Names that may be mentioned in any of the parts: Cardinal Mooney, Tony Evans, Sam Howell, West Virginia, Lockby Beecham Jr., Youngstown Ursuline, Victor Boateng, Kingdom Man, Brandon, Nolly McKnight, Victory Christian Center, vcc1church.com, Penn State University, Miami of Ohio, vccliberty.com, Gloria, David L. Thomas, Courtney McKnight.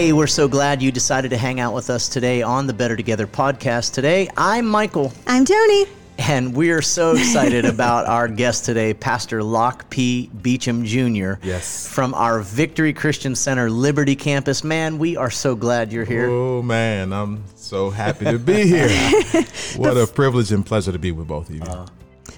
Hey, we're so glad you decided to hang out with us today on the Better Together podcast. Today, I'm Michael. I'm Tony. And we're so excited about our guest today, Pastor Lockby Beecham Jr. Yes. From our Victory Christian Center Liberty Campus. Man, we are so glad you're here. Oh, man, I'm so happy to be here. What a privilege and pleasure to be with both of you.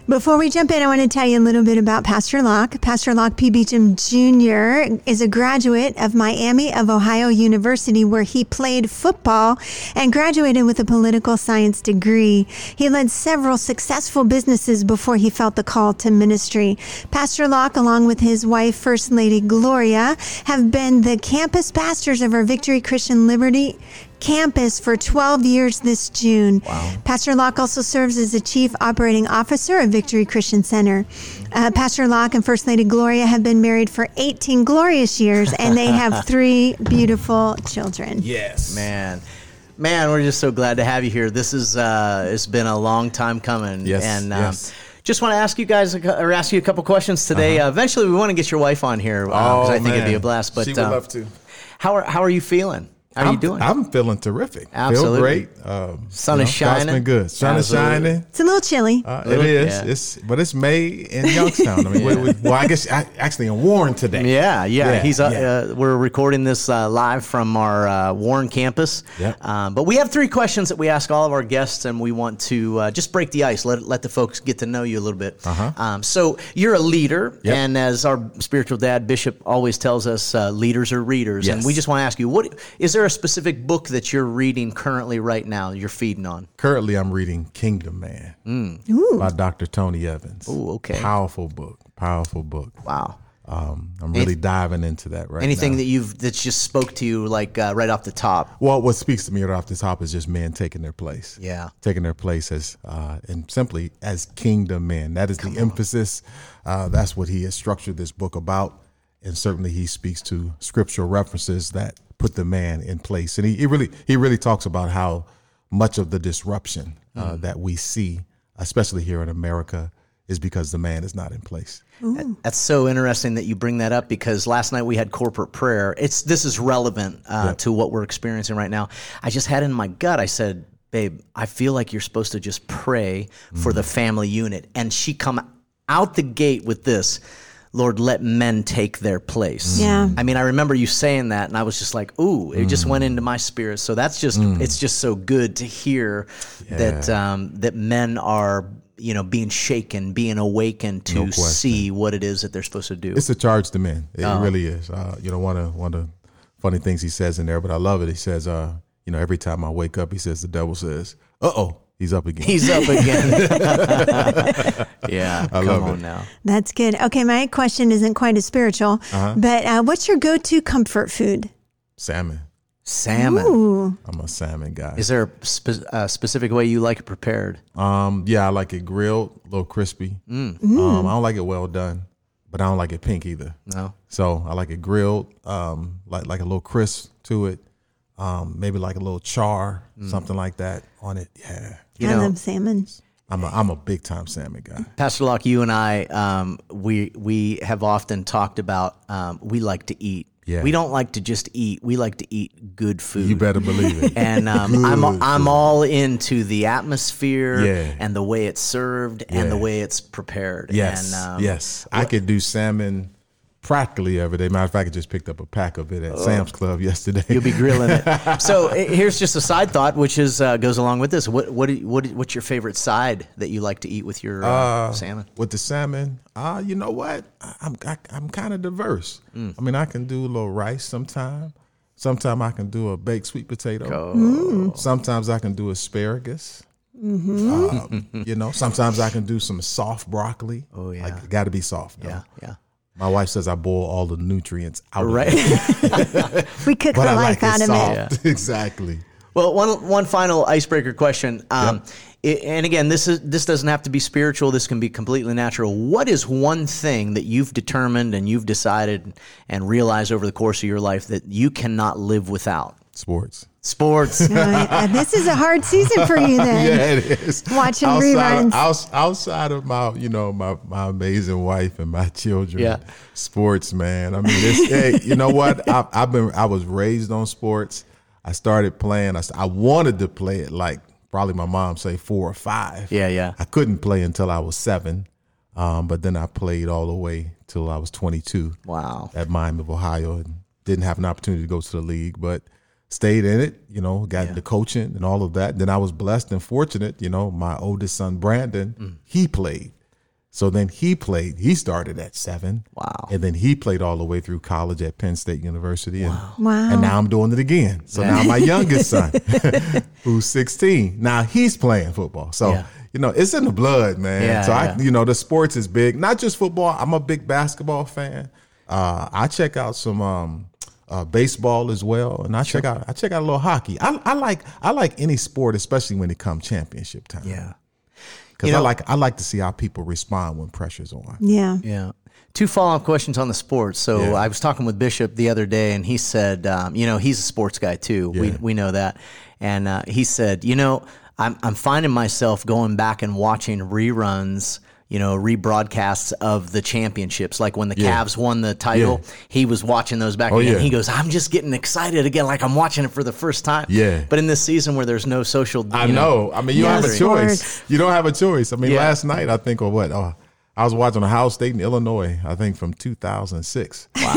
Before we jump in, I want to tell you a little bit about Pastor Lock. Pastor Lockby Beecham Jr. is a graduate of Miami of Ohio University, where he played football and graduated with a political science degree. He led several successful businesses before he felt the call to ministry. Pastor Lock, along with his wife, First Lady Gloria, have been the campus pastors of our Victory Christian Liberty Campus for 12 years this June. Wow. Pastor Lock also serves as the Chief Operating Officer of Victory Christian Center. Pastor Lock and First Lady Gloria have been married for 18 glorious years, and they have 3 beautiful children. Yes. Man, we're just so glad to have you here. This is, it's been a long time coming. Yes, and, yes. Just want to ask you guys, or ask you a couple questions today. Eventually, we want to get your wife on here, because I think it'd be a blast. But she would love to. How are you feeling? How are you doing? I'm feeling terrific. Absolutely. Feel great. Sun is shining. God's been good. Sun is shining. It's a little chilly. It is. Yeah. But it's May in Youngstown. I mean, I guess actually in Warren today. Yeah. We're recording this live from our Warren campus. Yep. But we have 3 questions that we ask all of our guests, and we want to just break the ice, let the folks get to know you a little bit. So you're a leader, yep. And as our spiritual dad, Bishop, always tells us, leaders are readers. Yes. And we just want to ask you, is there a specific book that you're reading currently right now you're feeding on? Currently, I'm reading Kingdom Man by Dr. Tony Evans. Ooh, okay. Powerful book. Wow. I'm really diving into that right now. Anything that just spoke to you like right off the top? Well, what speaks to me right off the top is just men taking their place. Yeah. Taking their place as and simply as Kingdom Man. That is the emphasis. That's what he has structured this book about. And certainly he speaks to scriptural references that put the man in place. And he really talks about how much of the disruption that we see, especially here in America, is because the man is not in place. That's so interesting that you bring that up, because last night we had corporate prayer. This is relevant to what we're experiencing right now. I just had in my gut, I said, babe, I feel like you're supposed to just pray for the family unit. And she come out the gate with this, Lord, let men take their place. Yeah. I mean, I remember you saying that, and I was just like, ooh, it just went into my spirit. So that's just, it's just so good to hear that men are, being shaken, being awakened to see what it is that they're supposed to do. It's a charge to men. It really is. One of the funny things he says in there, but I love it. He says, every time I wake up, he says, the devil says, uh-oh. He's up again. Yeah, I love it. Now. That's good. Okay, my question isn't quite as spiritual, but what's your go-to comfort food? Salmon. Ooh. I'm a salmon guy. Is there a specific way you like it prepared? Yeah, I like it grilled, a little crispy. I don't like it well done, but I don't like it pink either. No. So I like it grilled, like a little crisp to it. Maybe like a little char, something like that on it. Yeah. I love salmon. I'm a big time salmon guy. Pastor Lock, you and I, we have often talked about, we like to eat. Yeah. We don't like to just eat. We like to eat good food. You better believe it. And I'm all into the atmosphere and the way it's served and the way it's prepared. Yes. And, I could do salmon practically every day. Matter of fact, I just picked up a pack of it at Sam's Club yesterday. You'll be grilling it. So here's just a side thought, which is goes along with this. What's your favorite side that you like to eat with your salmon? With the salmon, you know what? I'm kind of diverse. I mean, I can do a little rice sometime. Sometimes I can do a baked sweet potato. Sometimes I can do asparagus. Sometimes I can do some soft broccoli. Oh yeah, like, got to be soft. Though. Yeah. My wife says I boil all the nutrients out of it. We cook her life out of it. Yeah. Exactly. Well, one final icebreaker question. And again, this doesn't have to be spiritual. This can be completely natural. What is one thing that you've determined and you've decided and realized over the course of your life that you cannot live without? Sports. Sports. And this is a hard season for you then. Yeah, it is. Watching reruns. Outside of my, you know, my amazing wife and my children. Yeah. Sports, man. I mean, it's, hey, you know what? I was raised on sports. I started playing. I wanted to play it like probably my mom say 4 or 5. Yeah, yeah. I couldn't play until I was 7. But then I played all the way till I was 22. Wow. At Miami of Ohio, and didn't have an opportunity to go to the league, but stayed in it, you know, got the coaching and all of that. Then I was blessed and fortunate, you know, my oldest son, Brandon, he played. So then he played. He started at 7. Wow. And then he played all the way through college at Penn State University. Wow. And now I'm doing it again. So now my youngest son, who's 16, now he's playing football. So, you know, it's in the blood, man. Yeah, so, I, you know, the sports is big. Not just football. I'm a big basketball fan. I check out some baseball as well. And I check out a little hockey. I like any sport, especially when it comes championship time. Yeah. Because I like to see how people respond when pressure's on. Yeah. Yeah. 2 follow-up questions on the sports. So I was talking with Bishop the other day, and he said, you know, he's a sports guy too. Yeah. We know that. And he said, you know, I'm finding myself going back and watching reruns, you know, rebroadcasts of the championships. Like when the Cavs won the title, he was watching those back again. Yeah. He goes, I'm just getting excited again, like I'm watching it for the first time. Yeah. But in this season where there's no social, I know. I mean, you don't have a choice. You don't have a choice. I mean, last night, I think, I was watching Ohio State and Illinois, I think from 2006. Wow.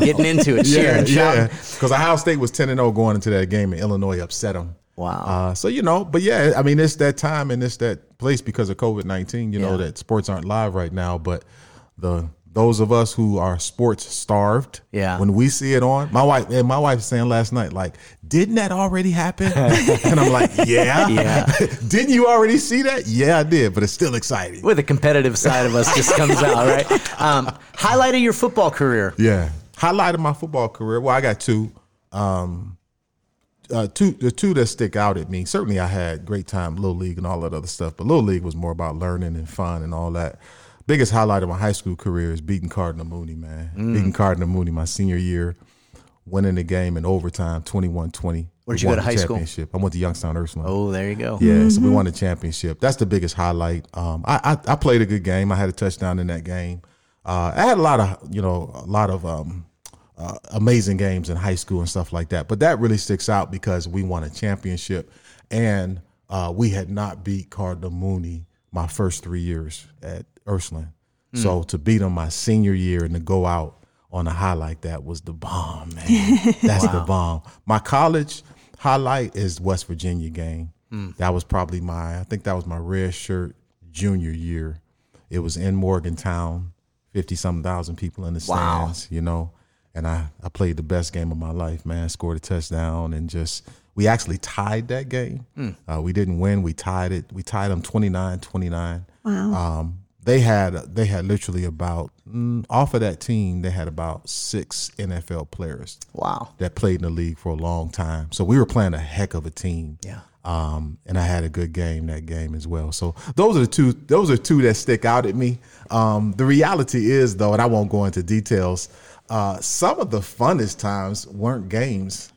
Getting into it, cheering, shouting. Because Ohio State was 10-0 going into that game, and Illinois upset them. Wow. So, you know, but yeah, I mean, it's that time and it's that place because of COVID-19, you know, that sports aren't live right now. But those of us who are sports starved, when we see it on, my wife saying last night, like, didn't that already happen? And I'm like, didn't you already see that? Yeah, I did. But it's still exciting. Well, the competitive side of us just comes out, right? Highlight of your football career. Yeah. Highlight of my football career. Well, I got 2. The two that stick out at me, certainly I had great time, Little League and all that other stuff, but Little League was more about learning and fun and all that. Biggest highlight of my high school career is beating Cardinal Mooney, man. Beating Cardinal Mooney my senior year, winning the game in overtime, 21-20. Where'd you go to high school? I went to Youngstown Ursuline. Oh, there you go. Yeah, so we won the championship. That's the biggest highlight. I played a good game. I had a touchdown in that game. I had a lot of amazing games in high school and stuff like that. But that really sticks out because we won a championship, and we had not beat Cardinal Mooney my first 3 years at Ursuline. So to beat him my senior year and to go out on a high like that was the bomb, man. That's the bomb. My college highlight is West Virginia game. That was probably my red shirt junior year. It was in Morgantown, 50-something thousand people in the stands, you know. And I played the best game of my life, man. Scored a touchdown and we actually tied that game. We didn't win. We tied it. We tied them 29-29. Wow. They had literally about, off of that team, they had about 6 NFL players. Wow. That played in the league for a long time. So we were playing a heck of a team. Yeah. And I had a good game that game as well. So those are two that stick out at me. The reality is, though, and I won't go into details, some of the funnest times weren't games.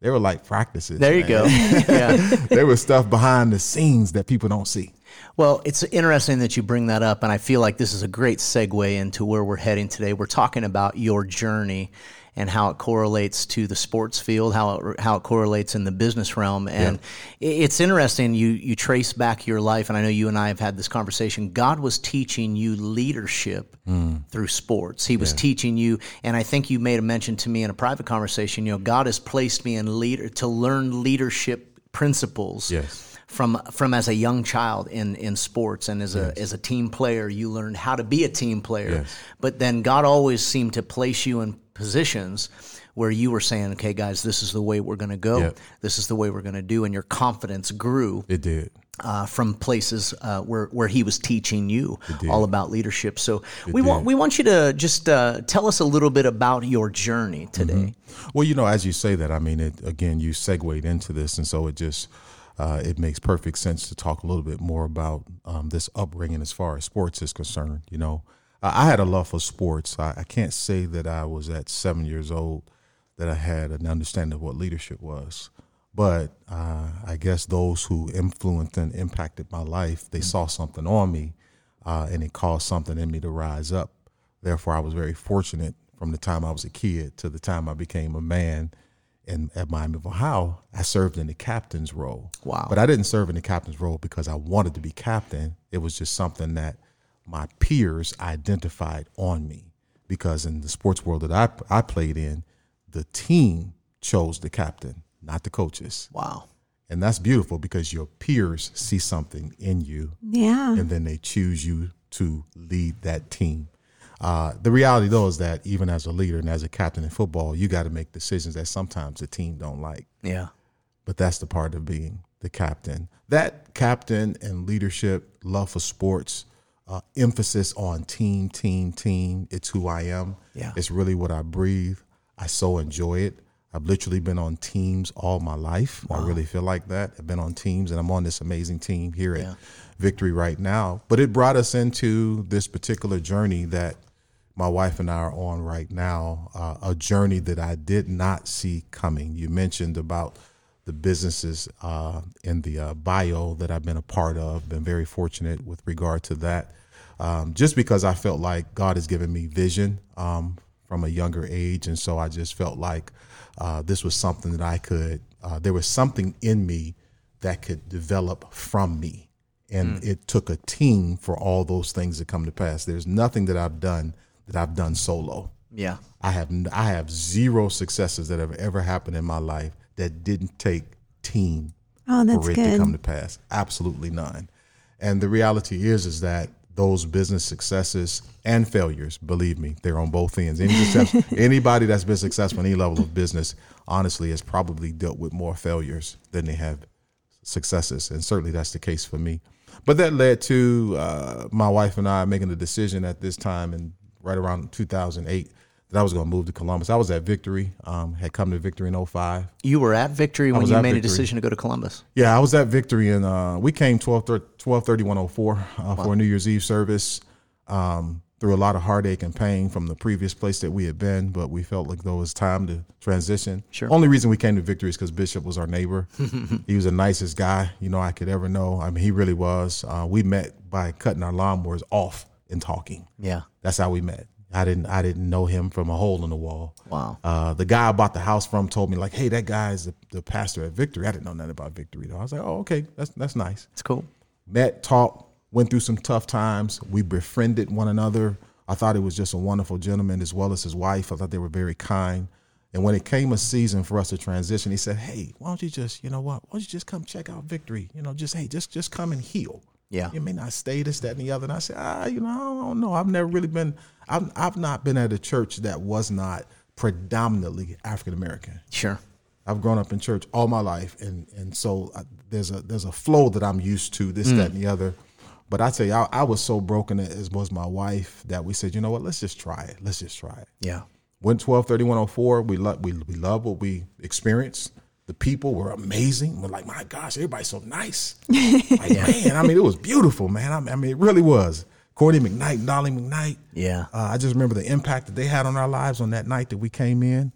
They were like practices. There you go. Yeah. There was stuff behind the scenes that people don't see. Well, it's interesting that you bring that up, and I feel like this is a great segue into where we're heading today. We're talking about your journey and how it correlates to the sports field, how it correlates in the business realm. And it's interesting, you trace back your life, and I know you and I have had this conversation. God was teaching you leadership through sports. He was teaching you, and I think you made a mention to me in a private conversation, you know, God has placed me in to learn leadership principles. Yes. From as a young child in sports, and as a team player, you learned how to be a team player. Yes. But then God always seemed to place you in positions where you were saying, okay, guys, this is the way we're going to go. Yep. This is the way we're going to do. And your confidence grew. It did. From places where he was teaching you all about leadership. So we want you to just tell us a little bit about your journey today. Mm-hmm. Well, you know, as you say that, I mean, again, you segued into this. And so it just... it makes perfect sense to talk a little bit more about this upbringing as far as sports is concerned. You know, I had a love for sports. I can't say that I was at 7 years old that I had an understanding of what leadership was. But I guess those who influenced and impacted my life, they saw something on me, and it caused something in me to rise up. Therefore, I was very fortunate from the time I was a kid to the time I became a man. And at Miami of Ohio, I served in the captain's role. Wow. But I didn't serve in the captain's role because I wanted to be captain. It was just something that my peers identified on me, because in the sports world that I played in, the team chose the captain, not the coaches. Wow. And that's beautiful, because your peers see something in you. Yeah. And then they choose you to lead that team. The reality, though, is that even as a leader and as a captain in football, you got to make decisions that sometimes the team don't like. Yeah. But that's the part of being the captain. That captain and leadership, love for sports, emphasis on team. It's who I am. Yeah. It's really what I breathe. I so enjoy it. I've literally been on teams all my life. Wow. I really feel like that. I've been on teams, and I'm on this amazing team here at Victory right now. But it brought us into this particular journey that my wife and I are on right now, a journey that I did not see coming. You mentioned about the businesses in the bio that I've been a part of, been very fortunate with regard to that, just because I felt like God has given me vision from a younger age. And so I just felt like this was something that I could, there was something in me that could develop from me. And it took a team for all those things to come to pass. There's nothing that I've done solo. Yeah. I have zero successes that have ever happened in my life that didn't take team for it to come to pass. Absolutely none. And the reality is that those business successes and failures, believe me, they're on both ends. Anybody that's been successful in any level of business, honestly, has probably dealt with more failures than they have successes. And certainly that's the case for me. But that led to my wife and I making the decision at this time, and right around 2008, that I was going to move to Columbus. I was at Victory, had come to Victory in 05. You were at Victory when you made a decision to go to Columbus? Yeah, I was at Victory, and we came 12/31/04 for a New Year's Eve service, through a lot of heartache and pain from the previous place that we had been, but we felt like though it was time to transition. Sure. Only reason we came to Victory is because Bishop was our neighbor. He was the nicest guy, I could ever know. I mean, he really was. We met by cutting our lawnmowers off and talking. Yeah. That's how we met. I didn't know him from a hole in the wall. Wow. The guy I bought the house from told me, like, hey, that guy is the pastor at Victory. I didn't know nothing about Victory, though. I was like, oh, okay, that's nice. It's cool. Met, talked, went through some tough times. We befriended one another. I thought it was just a wonderful gentleman, as well as his wife. I thought they were very kind. And when it came a season for us to transition, he said, hey, why don't you just, why don't you just come check out Victory? Just come and heal. Yeah. You may not stay this, that, and the other. And I said, I don't know. I've never really been, I've not been at a church that was not predominantly African-American. Sure. I've grown up in church all my life. And so there's a flow that I'm used to, this, that, and the other. But I tell you, I was so broken, as was my wife, that we said, you know what, let's just try it. Let's just try it. Yeah. Went 12/31/04. We love what we experienced. The people were amazing. We're like, my gosh, everybody's so nice. Like, man, I mean, it was beautiful, man. I mean, it really was. Courtney McKnight, Nolly McKnight. Yeah. I just remember the impact that they had on our lives on that night that we came in.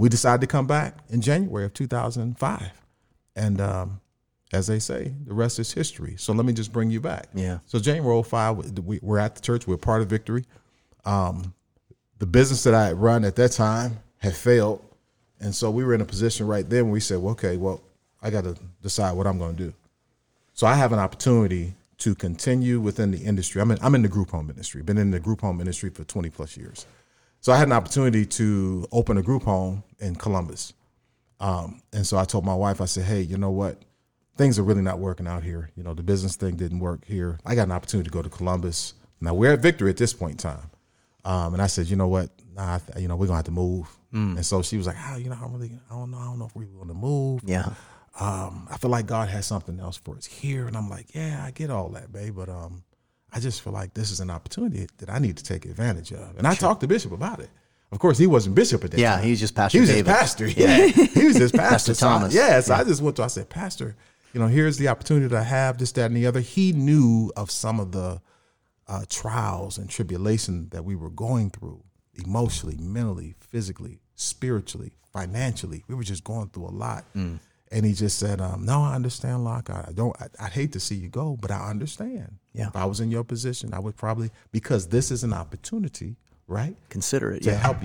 We decided to come back in January of 2005. And as they say, the rest is history. So let me just bring you back. Yeah. So January 05, we're at the church. We're part of Victory. The business that I had run at that time had failed. And so we were in a position right then where we said, well, okay, well, I got to decide what I'm going to do. So I have an opportunity to continue within the industry. I'm in the group home industry, been in the group home industry for 20 plus years. So I had an opportunity to open a group home in Columbus. And so I told my wife, I said, hey, you know what? Things are really not working out here. The business thing didn't work here. I got an opportunity to go to Columbus. Now we're at Victory at this point in time. And I said, you know what? Nah, we're gonna have to move. And so she was like, I don't know if we're gonna move. Yeah. I feel like God has something else for us here. And I'm like, yeah, I get all that, babe. But I just feel like this is an opportunity that I need to take advantage of. And I talked to Bishop about it. Of course, he wasn't Bishop at that time. Yeah, he was just Pastor David. He was just Pastor Thomas. So I just went to, I said, Pastor, here's the opportunity that I have, this, that, and the other. He knew of some of the trials and tribulation that we were going through emotionally, mentally, physically, spiritually, financially. We were just going through a lot. And he just said, no, I understand, Locke. I'd hate to see you go, but I understand. Yeah. If I was in your position, I would probably, because this is an opportunity, right? Consider it. To help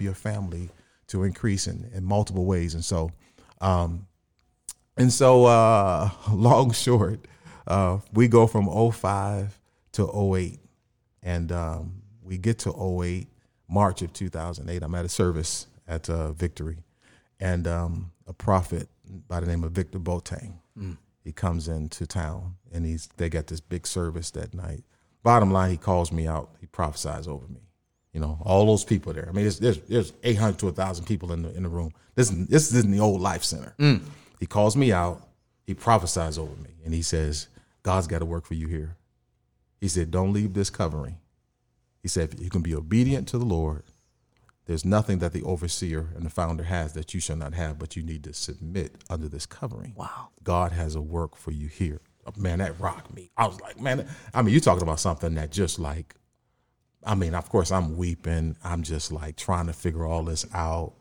your family to increase in multiple ways. And so, long short, we go from 05 to 08, and we get to 08, March of 2008. I'm at a service at Victory, and a prophet by the name of Victor Boateng, he comes into town, and they got this big service that night. Bottom line, he calls me out. He prophesies over me. You know, all those people there. I mean, there's 800 to 1,000 people in the room. This isn't the old Life Center. Mm. He calls me out. He prophesies over me, and he says, God's got to work for you here. He said, don't leave this covering. He said, if you can be obedient to the Lord, there's nothing that the overseer and the founder has that you shall not have, but you need to submit under this covering. Wow. God has a work for you here. Oh, man, that rocked me. I was like, man, I mean, you're talking about something that just like, I mean, of course, I'm weeping. I'm just like trying to figure all this out.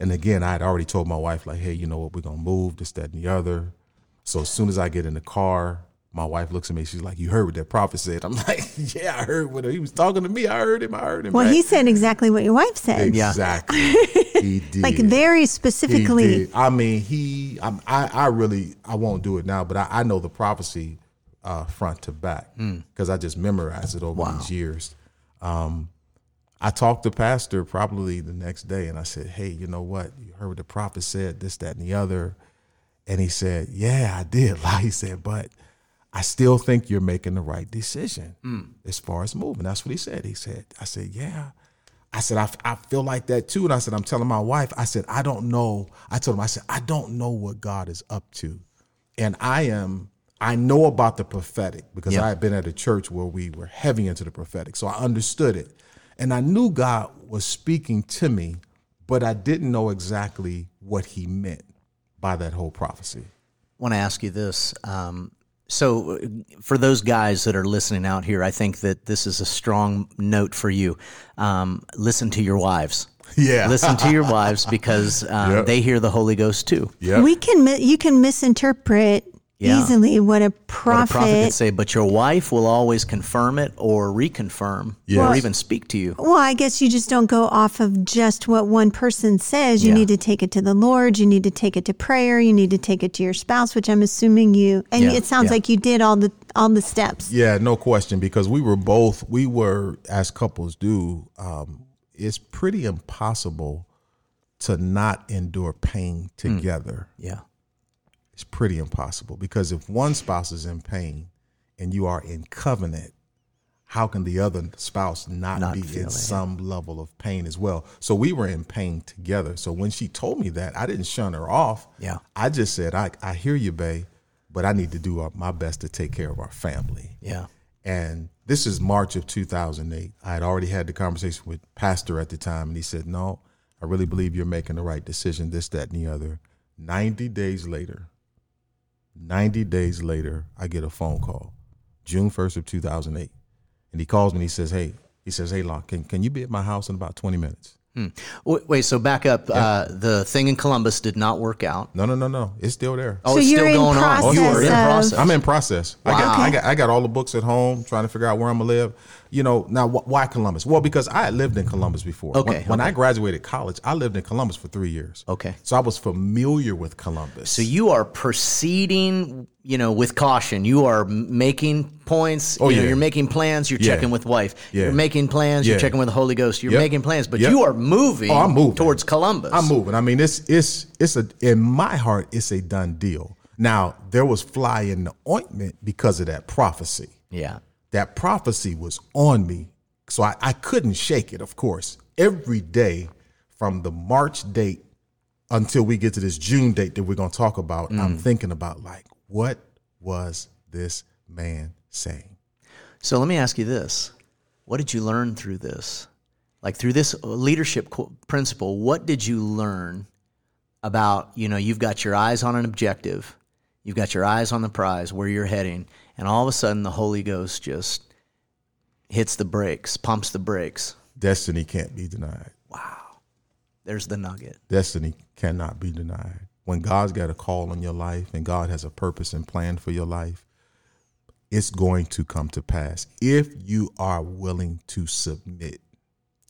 And again, I had already told my wife, like, hey, you know what, we're going to move, this, that, and the other. So as soon as I get in the car, my wife looks at me. She's like, you heard what that prophet said. I'm like, yeah, I heard what he was talking to me. I heard him. Well, he said exactly what your wife said. Exactly. He did. Like very specifically. He did. I mean, I won't do it now, but I know the prophecy front to back because I just memorized it over these years. I talked to pastor probably the next day, and I said, hey, you know what? You heard what the prophet said, this, that, and the other. And he said, yeah, I did. Like he said, but I still think you're making the right decision as far as moving. That's what he said. I feel like that too. And I said, I'm telling my wife, I said, I don't know. I told him, I said, I don't know what God is up to. And I know about the prophetic because I had been at a church where we were heavy into the prophetic. So I understood it. And I knew God was speaking to me, but I didn't know exactly what he meant by that whole prophecy. I want to ask you this, so for those guys that are listening out here, I think that this is a strong note for you. Listen to your wives. Yeah. Listen to your wives because they hear the Holy Ghost too. Yeah. You can misinterpret easily what a prophet could say, but your wife will always confirm it or reconfirm or even speak to you. Well, I guess you just don't go off of just what one person says. You need to take it to the Lord. You need to take it to prayer. You need to take it to your spouse, which I'm assuming you. And it sounds like you did all the steps. Yeah, no question, because we were as couples do. It's pretty impossible to not endure pain together. Yeah. It's pretty impossible because if one spouse is in pain and you are in covenant, how can the other spouse not be in some level of pain as well? So we were in pain together. So when she told me that, I didn't shun her off. Yeah. I just said, I hear you, babe, but I need to do my best to take care of our family. Yeah. And this is March of 2008. I had already had the conversation with pastor at the time, and he said, no, I really believe you're making the right decision, this, that, and the other. 90 days later, I get a phone call, June 1st of 2008. And he calls me and he says, hey, Locke, can you be at my house in about 20 minutes? Wait, so back up. Yeah. The thing in Columbus did not work out. No. It's still there. Oh, so it's still going on. Oh, you are in process. I'm in process. Wow. I got all the books at home trying to figure out where I'm going to live. You know, now why Columbus? Well, because I had lived in Columbus before. Okay. When I graduated college, I lived in Columbus for 3 years. Okay. So I was familiar with Columbus. So you are proceeding, you know, with caution. You are making points. Oh, You're making plans. You're checking with wife. Yeah. You're making plans. You're checking with the Holy Ghost. You're making plans, but you are moving. Oh, I'm moving towards Columbus. I'm moving. I mean, it's in my heart, it's a done deal. Now there was fly in the ointment because of that prophecy. Yeah. That prophecy was on me. So I couldn't shake it. Of course, every day from the March date until we get to this June date that we're going to talk about, I'm thinking about like, what was this man saying? So let me ask you this. What did you learn through this? Like through this leadership principle, what did you learn about, you know, you've got your eyes on an objective, you've got your eyes on the prize, where you're heading, and all of a sudden the Holy Ghost just hits the brakes, pumps the brakes. Destiny can't be denied. Wow. There's the nugget. Destiny cannot be denied. When God's got a call on your life and God has a purpose and plan for your life, it's going to come to pass if you are willing to submit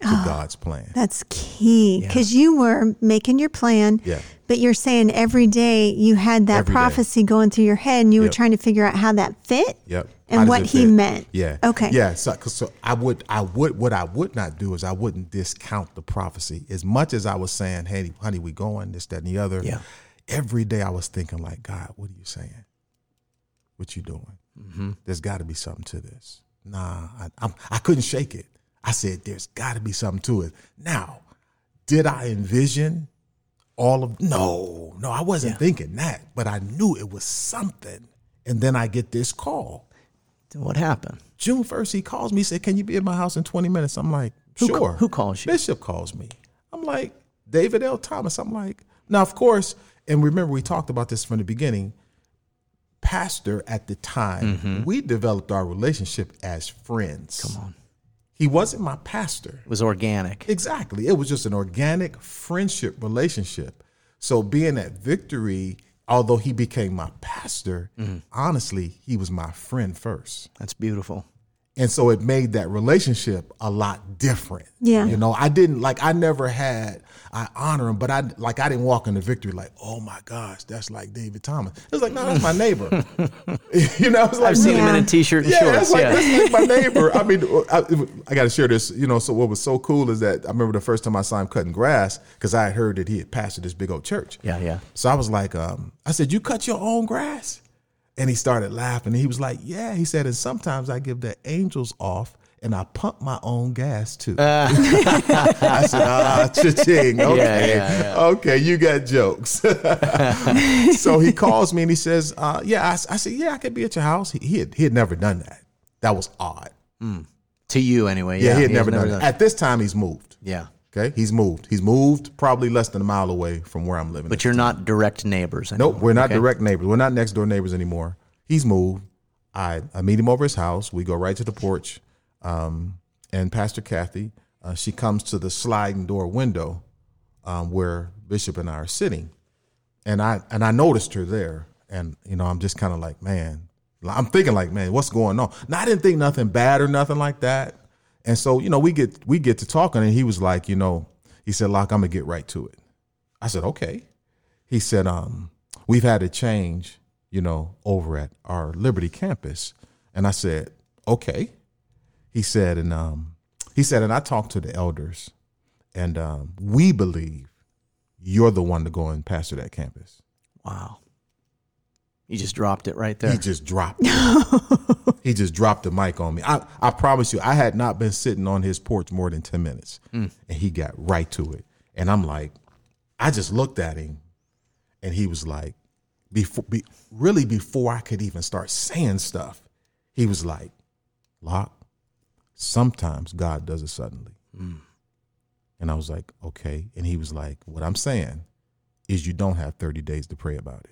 to God's plan. That's key, because you were making your plan, but you're saying every day you had that prophecy going through your head and you were trying to figure out how that fit and what he meant. Yeah. Okay. Yeah. So what I would not do is I wouldn't discount the prophecy. As much as I was saying, hey, honey, we going this, that, and the other. Yeah. Every day I was thinking like, God, what are you saying? What you doing? Mm-hmm. There's got to be something to this. Nah, I couldn't shake it. I said, there's got to be something to it. Now, did I envision all of? No, I wasn't thinking that, but I knew it was something. And then I get this call. What happened? June 1st, he calls me, said, can you be at my house in 20 minutes? I'm like, sure. Who calls you? Bishop calls me. I'm like, David L. Thomas. I'm like, now, of course, and remember, we talked about this from the beginning. Pastor at the time, we developed our relationship as friends. Come on. He wasn't my pastor. It was organic. Exactly. It was just an organic friendship relationship. So being at Victory, although he became my pastor, honestly, he was my friend first. That's beautiful. And so it made that relationship a lot different. Yeah. You know, I honor him, but I didn't walk into Victory like, oh my gosh, that's like David Thomas. It was like, no, that's my neighbor. You know, it's like, I've seen him in a t-shirt and shorts. Yeah, that's like my neighbor. I mean, I got to share this, you know, so what was so cool is that I remember the first time I saw him cutting grass because I had heard that he had pastored this big old church. Yeah, yeah. So I was like, I said, you cut your own grass? And he started laughing. And he was like, yeah. He said, and sometimes I give the angels off and I pump my own gas too. I said, cha-ching. Okay. Yeah. Okay, you got jokes. So he calls me and he says, I said, yeah, I could be at your house. He had never done that. That was odd. To you anyway. Yeah, he had never done that. At this time, he's moved. Yeah. Okay, he's moved probably less than a mile away from where I'm living. But you're not direct neighbors anymore. Nope, we're not direct neighbors. We're not next door neighbors anymore. He's moved. I meet him over his house. We go right to the porch. And Pastor Kathy, she comes to the sliding door window where Bishop and I are sitting. And I noticed her there. And, you know, I'm just kind of like, man, I'm thinking like, man, what's going on? Now, I didn't think nothing bad or nothing like that. And so, you know, we get to talking and he was like, you know, he said, Locke, I'm going to get right to it. I said, okay. He said, we've had a change, you know, over at our Liberty campus. And I said, okay. He said, and I talked to the elders and we believe you're the one to go and pastor that campus. Wow. He just dropped it right there. He just dropped it. He just dropped the mic on me. I promise you, I had not been sitting on his porch more than 10 minutes. And he got right to it. And I'm like, I just looked at him and he was like, before I could even start saying stuff, he was like, Locke, sometimes God does it suddenly. And I was like, okay. And he was like, what I'm saying is you don't have 30 days to pray about it.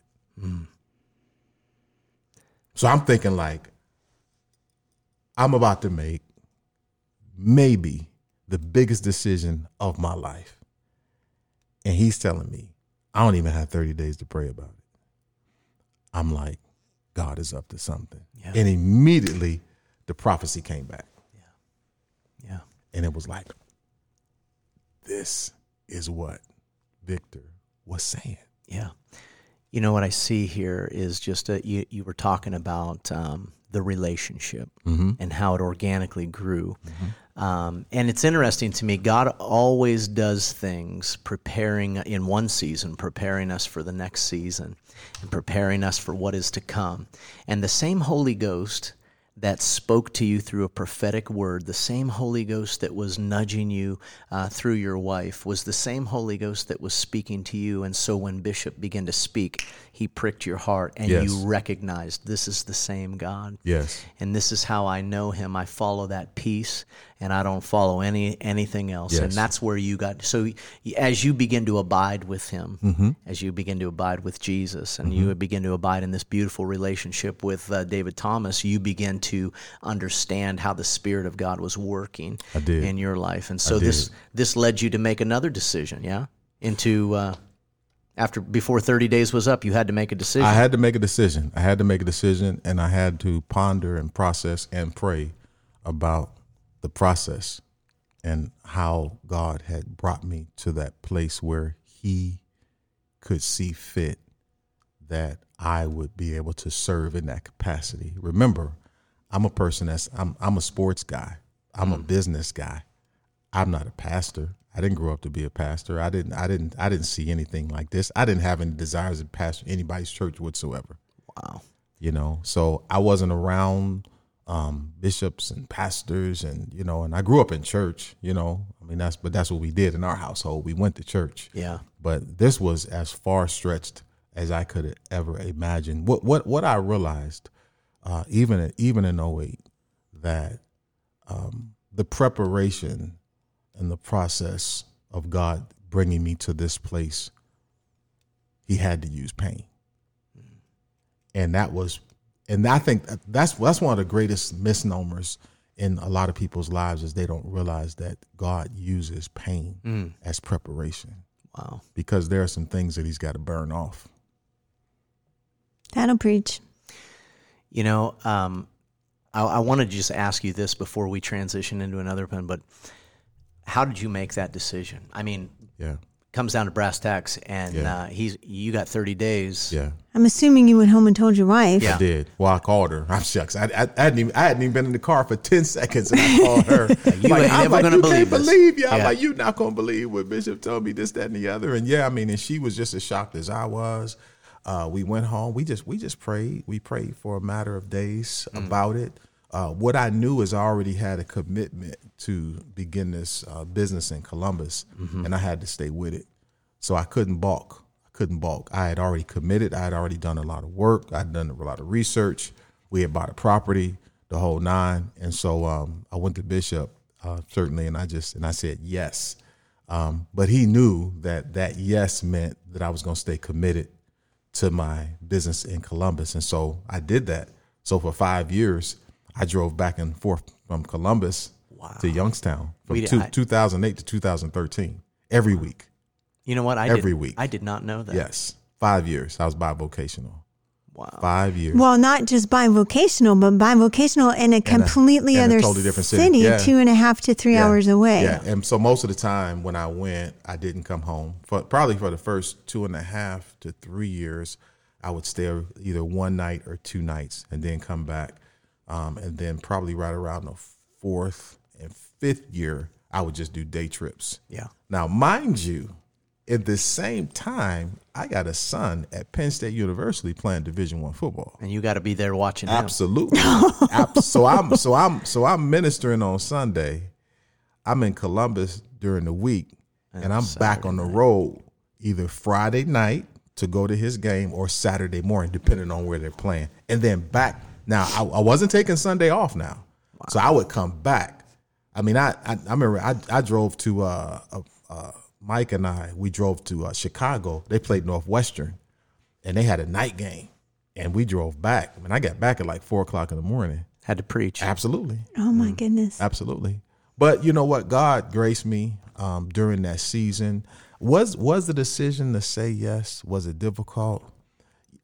So I'm thinking like, I'm about to make maybe the biggest decision of my life. And he's telling me, I don't even have 30 days to pray about it. I'm like, God is up to something. Yeah. And immediately the prophecy came back. Yeah. Yeah. And it was like, this is what Victor was saying. Yeah. You know, what I see here is just you were talking about the relationship and how it organically grew. And it's interesting to me, God always does things preparing us for the next season and preparing us for what is to come. And the same Holy Ghost that spoke to you through a prophetic word, the same Holy Ghost that was nudging you through your wife was the same Holy Ghost that was speaking to you. And so when Bishop began to speak, he pricked your heart and you recognized this is the same God. Yes. And this is how I know him. I follow that peace and I don't follow anything else. Yes. And that's where you got. So as you begin to abide with him, mm-hmm. as you begin to abide with Jesus, and mm-hmm. you begin to abide in this beautiful relationship with David Thomas, you begin to understand how the Spirit of God was working in your life. And so this led you to make another decision, yeah? Into... Before 30 days was up, you had to make a decision. I had to make a decision, and I had to ponder and process and pray about the process and how God had brought me to that place where he could see fit that I would be able to serve in that capacity. Remember, I'm a person I'm a sports guy. I'm a business guy. I'm not a pastor. I didn't grow up to be a pastor. I didn't see anything like this. I didn't have any desires to pastor anybody's church whatsoever. Wow. You know, so I wasn't around bishops and pastors and, you know, and I grew up in church, you know, I mean, that's what we did in our household. We went to church. Yeah. But this was as far stretched as I could ever imagine. What I realized, even in 2008, that the preparation and the process of God bringing me to this place, he had to use pain. And that was, and I think that's one of the greatest misnomers in a lot of people's lives is they don't realize that God uses pain as preparation. Wow. Because there are some things that he's got to burn off. That'll preach. You know, I want to just ask you this before we transition into another pen, but how did you make that decision? I mean, comes down to brass tacks, and you got 30 days. Yeah, I'm assuming you went home and told your wife. Yeah. I did. Well, I called her. I'm shucks. I hadn't even been in the car for 10 seconds, and I called her. You ain't never gonna believe this. Yeah. I'm like, you're not gonna believe what Bishop told me, this, that, and the other. And yeah, I mean, and she was just as shocked as I was. We went home. We just prayed. We prayed for a matter of days about it. What I knew is I already had a commitment to begin this business in Columbus, and I had to stay with it. So I couldn't balk. I had already committed. I had already done a lot of work. I'd done a lot of research. We had bought a property, the whole nine. And so I went to Bishop, certainly, and I said yes. But he knew that yes meant that I was going to stay committed to my business in Columbus. And so I did that. So for 5 years, I drove back and forth from Columbus to Youngstown from 2008 to 2013 every week. You know what? I did not know that. Yes. 5 years. I was bivocational. Wow. 5 years. Well, not just bivocational, but bivocational in a completely totally different city. 2.5 to 3 hours away. Yeah. And so most of the time when I went, I didn't come home. Probably for the first 2.5 to 3 years, I would stay either one night or two nights and then come back. And then probably right around the 4th and 5th year, I would just do day trips. Yeah. Now, mind you, at the same time, I got a son at Penn State University playing Division I football, and you got to be there watching. Absolutely. So I'm ministering on Sunday. I'm in Columbus during the week, and I'm Saturday back on the road either Friday night to go to his game or Saturday morning, depending on where they're playing, and then back. Now, I wasn't taking Sunday off now, so I would come back. I mean, I remember I drove to Mike and I. We drove to Chicago. They played Northwestern, and they had a night game, and we drove back. I mean, I got back at like 4 o'clock in the morning. Had to preach. Absolutely. Oh my goodness. Absolutely. But you know what? God graced me during that season. Was the decision to say yes? Was it difficult?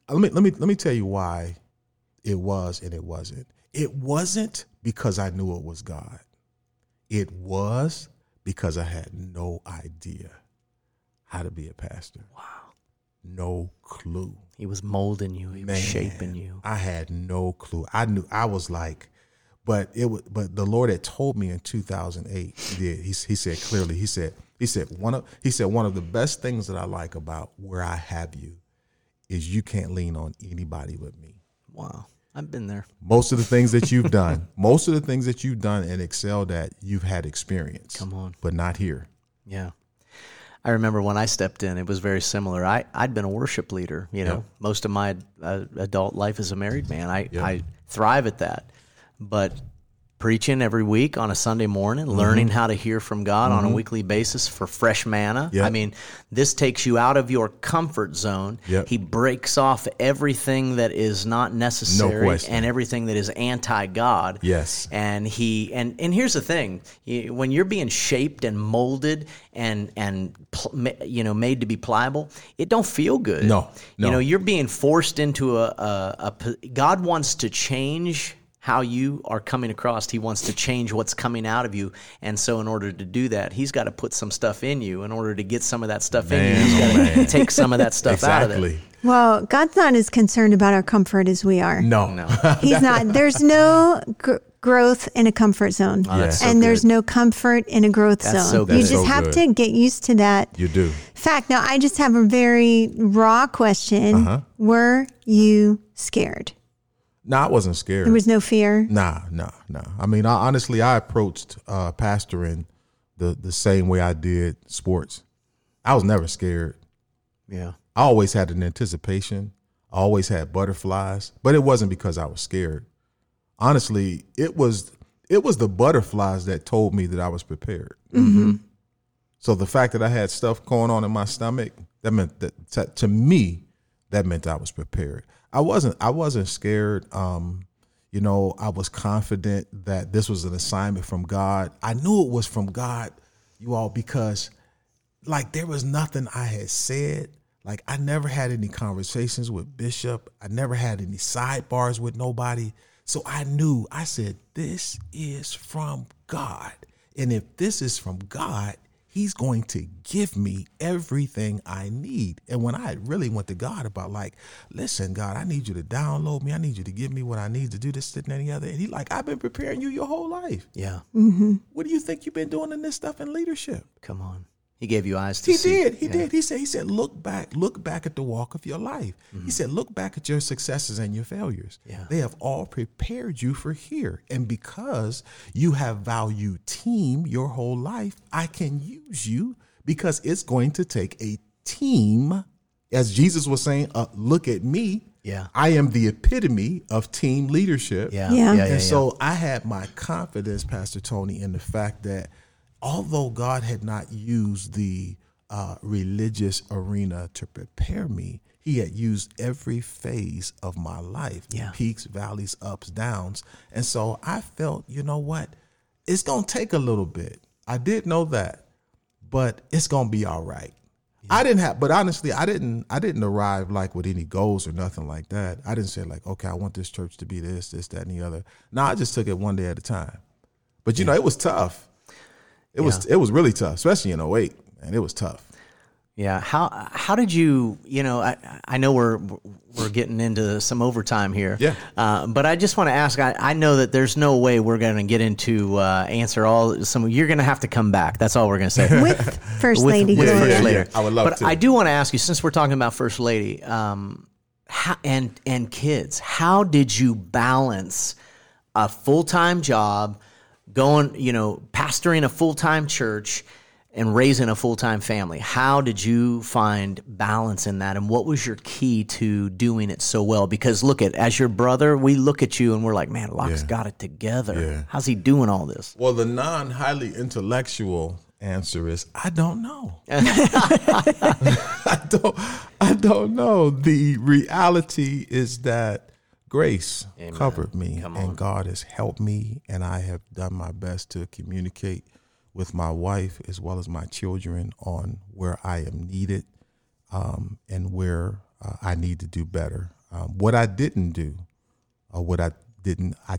Let me tell you why. It was and it wasn't. It wasn't because I knew it was God. It was because I had no idea how to be a pastor. Wow. No clue. He was molding you. He was shaping you. I had no clue. I knew. I was like, but the Lord had told me in 2008. He said clearly. He said one of the best things that I like about where I have you is you can't lean on anybody with me. Wow. I've been there. Most of the things that you've done and excelled at, you've had experience. Come on. But not here. Yeah. I remember when I stepped in, it was very similar. I'd been a worship leader, you know, most of my adult life as a married man. I thrive at that. But preaching every week on a Sunday morning, learning how to hear from God on a weekly basis for fresh manna. Yep. I mean, this takes you out of your comfort zone. Yep. He breaks off everything that is not necessary and everything that is anti-God. Yes. And he and here's the thing, when you're being shaped and molded and you know, made to be pliable, it don't feel good. No. You know, you're being forced into a God wants to change how you are coming across. He wants to change what's coming out of you. And so in order to do that, he's got to put some stuff in you. In order to get some of that stuff in you, he's got to take some of that stuff out of it. Well, God's not as concerned about our comfort as we are. No. He's not. There's no growth in a comfort zone. Oh, yes. And so there's no comfort in a growth zone. So you just have to get used to that. You do. Fact. Now, I just have a very raw question. Were you scared? No, I wasn't scared. There was no fear? Nah. I mean, honestly, I approached pastoring the same way I did sports. I was never scared. Yeah. I always had an anticipation. I always had butterflies, but it wasn't because I was scared. Honestly, it was the butterflies that told me that I was prepared. Mm-hmm. So the fact that I had stuff going on in my stomach, that meant that to me, that meant I was prepared. I wasn't scared. You know, I was confident that this was an assignment from God. I knew it was from God, you all, because like there was nothing I had said. Like I never had any conversations with Bishop. I never had any sidebars with nobody. So I knew, I said, this is from God. And if this is from God, he's going to give me everything I need. And when I really went to God about like, listen, God, I need you to download me. I need you to give me what I need to do this, that, and the other. And he's like, I've been preparing you your whole life. Yeah. Mm-hmm. What do you think you've been doing in this stuff in leadership? Come on. He gave you eyes to see. He did. He said, look back at the walk of your life. Mm-hmm. He said, look back at your successes and your failures. Yeah. They have all prepared you for here. And because you have valued team your whole life, I can use you because it's going to take a team. As Jesus was saying, look at me. Yeah. I am the epitome of team leadership. So I had my confidence, Pastor Tony, in the fact that although God had not used the religious arena to prepare me, he had used every phase of my life, peaks, valleys, ups, downs. And so I felt, you know what? It's going to take a little bit. I did know that, but it's going to be all right. Yeah. Honestly, I didn't arrive like with any goals or nothing like that. I didn't say like, okay, I want this church to be this, this, that, and the other. No, I just took it one day at a time. But, you know, it was tough. It was really tough, especially in 08, and it was tough. Yeah. How did you, you know, I know we're getting into some overtime here. Yeah. But I just want to ask, I know that there's no way we're going to get into answer all some. You're going to have to come back. That's all we're going to say. With First Lady. With First Lady. Yeah. I would love to. But I do want to ask you, since we're talking about First Lady and kids, how did you balance a full-time job, going, you know, pastoring a full-time church and raising a full-time family? How did you find balance in that? And what was your key to doing it so well? Because look at, as your brother, we look at you and we're like, man, Locke's got it together. Yeah. How's he doing all this? Well, the non-highly intellectual answer is, I don't know. I don't know. The reality is that grace covered me, and God has helped me, and I have done my best to communicate with my wife as well as my children on where I am needed and where I need to do better. What I didn't do, or what I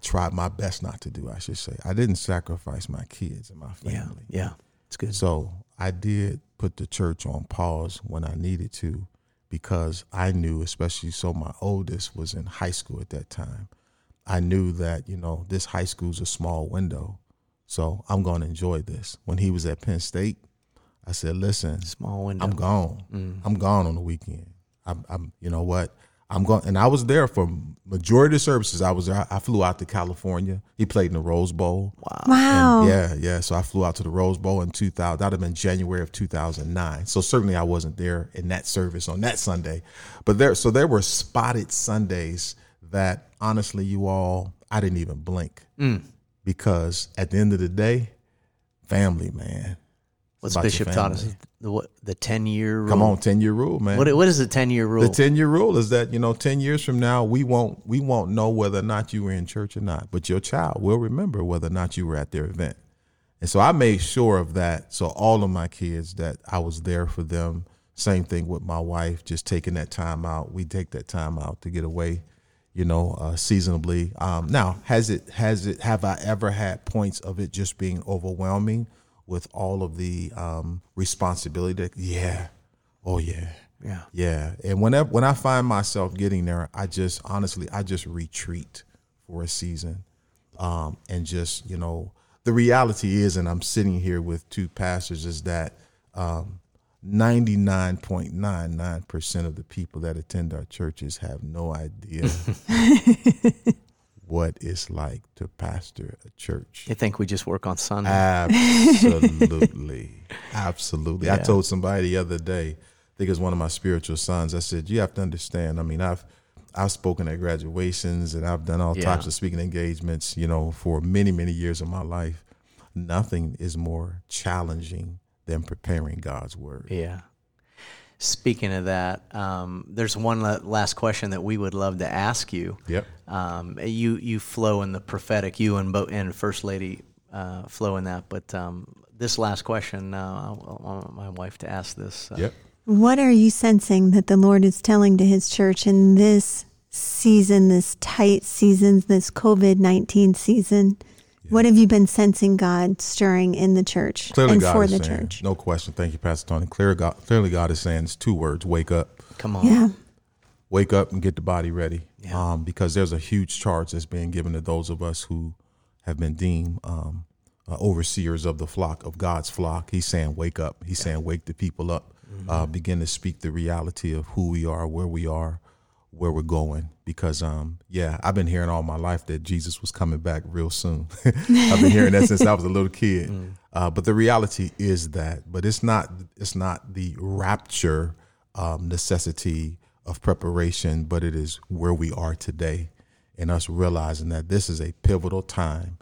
tried my best not to do, I should say. I didn't sacrifice my kids and my family. Yeah, it's good. So I did put the church on pause when I needed to, because I knew, especially so my oldest was in high school at that time, I knew that, you know, this high school's a small window, so I'm going to enjoy this. When he was at Penn State, I said, listen, small window. I'm gone. Mm. I'm gone on the weekend. I'm you know what? I'm going, and I was there for majority of services. I was there. I flew out to California. He played in the Rose Bowl. Wow. Yeah. So I flew out to the Rose Bowl in 2000. That would have been January of 2009. So certainly I wasn't there in that service on that Sunday, but there were spotted Sundays that honestly, you all, I didn't even blink. Mm. because at the end of the day, family, man. What's Bishop taught us? The 10-year rule. Come on, 10-year rule, man. What is the 10-year rule? The 10-year rule is that, 10 years from now, we won't know whether or not you were in church or not, but your child will remember whether or not you were at their event. And so I made sure of that. So all of my kids, that I was there for them. Same thing with my wife, just taking that time out. We take that time out to get away, seasonably. Now, have I ever had points of it just being overwhelming? With all of the responsibility, yeah. And when I find myself getting there, I just retreat for a season, and just the reality is, and I'm sitting here with two pastors, is that 99.99% of the people that attend our churches have no idea. What it's like to pastor a church. You think we just work on Sunday? Absolutely. Yeah. I told somebody the other day, I think it was one of my spiritual sons, I said, you have to understand, I've spoken at graduations and I've done all types of speaking engagements, for many, many years of my life. Nothing is more challenging than preparing God's word. Yeah. Speaking of that, there's one last question that we would love to ask you. Yep. You flow in the prophetic, you and First Lady flow in that. But this last question, I want my wife to ask this. Yep. What are you sensing that the Lord is telling to his church in this season, this tight season, this COVID-19 season? Yeah. What have you been sensing God stirring in the church church? No question. Thank you, Pastor Tony. Clearly God is saying it's two words, wake up. Come on. Yeah. Wake up and get the body ready, because there's a huge charge that's being given to those of us who have been deemed overseers of the flock, of God's flock. He's saying, wake up. He's saying, wake the people up. Mm-hmm. Begin to speak the reality of who we are, where we're going. Because, I've been hearing all my life that Jesus was coming back real soon. I've been hearing that since I was a little kid. Mm. But the reality is that, but it's not the rapture necessity of preparation, but it is where we are today and us realizing that this is a pivotal time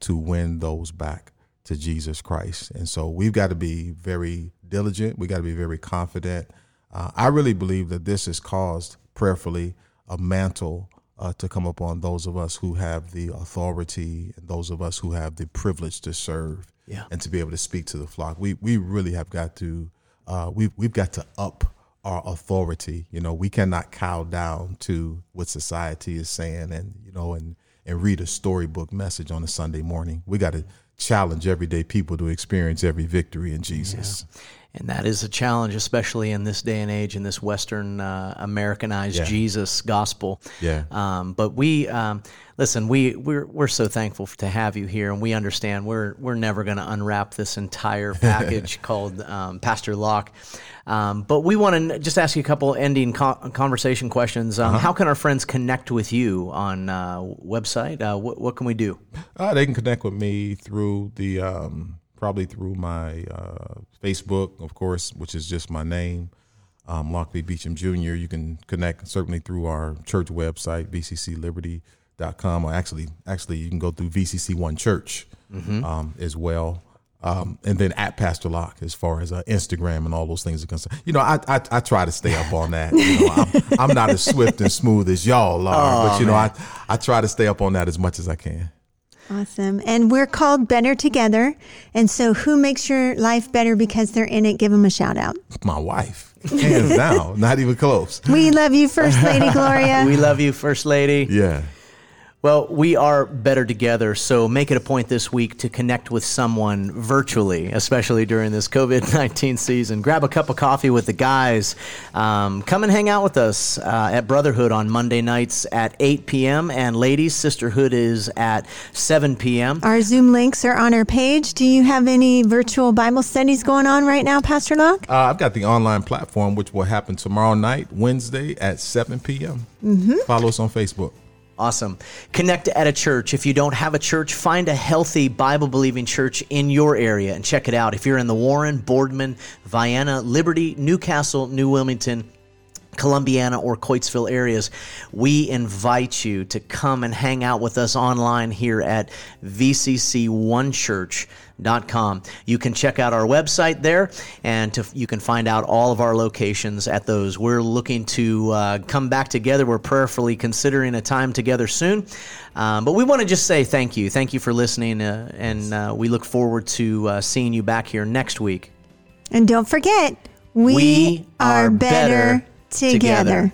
to win those back to Jesus Christ. And so we've got to be very diligent. We got to be very confident. I really believe that this has caused prayerfully a mantle to come upon those of us who have the authority and those of us who have the privilege to serve and to be able to speak to the flock. We really have got to, we've got to up our authority. We cannot cow down to what society is saying and read a storybook message on a Sunday morning. We got to challenge everyday people to experience every victory in Jesus. Yeah. And that is a challenge, especially in this day and age, in this Western Americanized Jesus gospel. Yeah. But we listen. We're so thankful to have you here, and we understand we're never going to unwrap this entire package called Pastor Locke. But we want to just ask you a couple ending conversation questions. How can our friends connect with you on website? What can we do? They can connect with me through the. Probably through my Facebook, of course, which is just my name, Lockby Beecham Jr. You can connect certainly through our church website, vccliberty.com, or actually you can go through vcc1church as well. And then at Pastor Locke, as far as Instagram and all those things are concerned, I try to stay up on that. I'm not as swift and smooth as y'all are, but I try to stay up on that as much as I can. Awesome. And we're called Better Together. And so who makes your life better because they're in it? Give them a shout out. My wife. Hands down. Not even close. We love you, First Lady Gloria. We love you, First Lady. Yeah. Well, we are better together, so make it a point this week to connect with someone virtually, especially during this COVID-19 season. Grab a cup of coffee with the guys. Come and hang out with us at Brotherhood on Monday nights at 8 p.m. And ladies, Sisterhood is at 7 p.m. Our Zoom links are on our page. Do you have any virtual Bible studies going on right now, Pastor Locke? I've got the online platform, which will happen tomorrow night, Wednesday at 7 p.m. Follow us on Facebook. Awesome. Connect at a church. If you don't have a church, find a healthy Bible-believing church in your area and check it out. If you're in the Warren, Boardman, Vienna, Liberty, Newcastle, New Wilmington, Columbiana or Coatesville areas, we invite you to come and hang out with us online here at vcc1church.com. You can check out our website there, and you can find out all of our locations at those. We're looking to come back together. We're prayerfully considering a time together soon. But we want to just say thank you. Thank you for listening, and we look forward to seeing you back here next week. And don't forget, we are better together.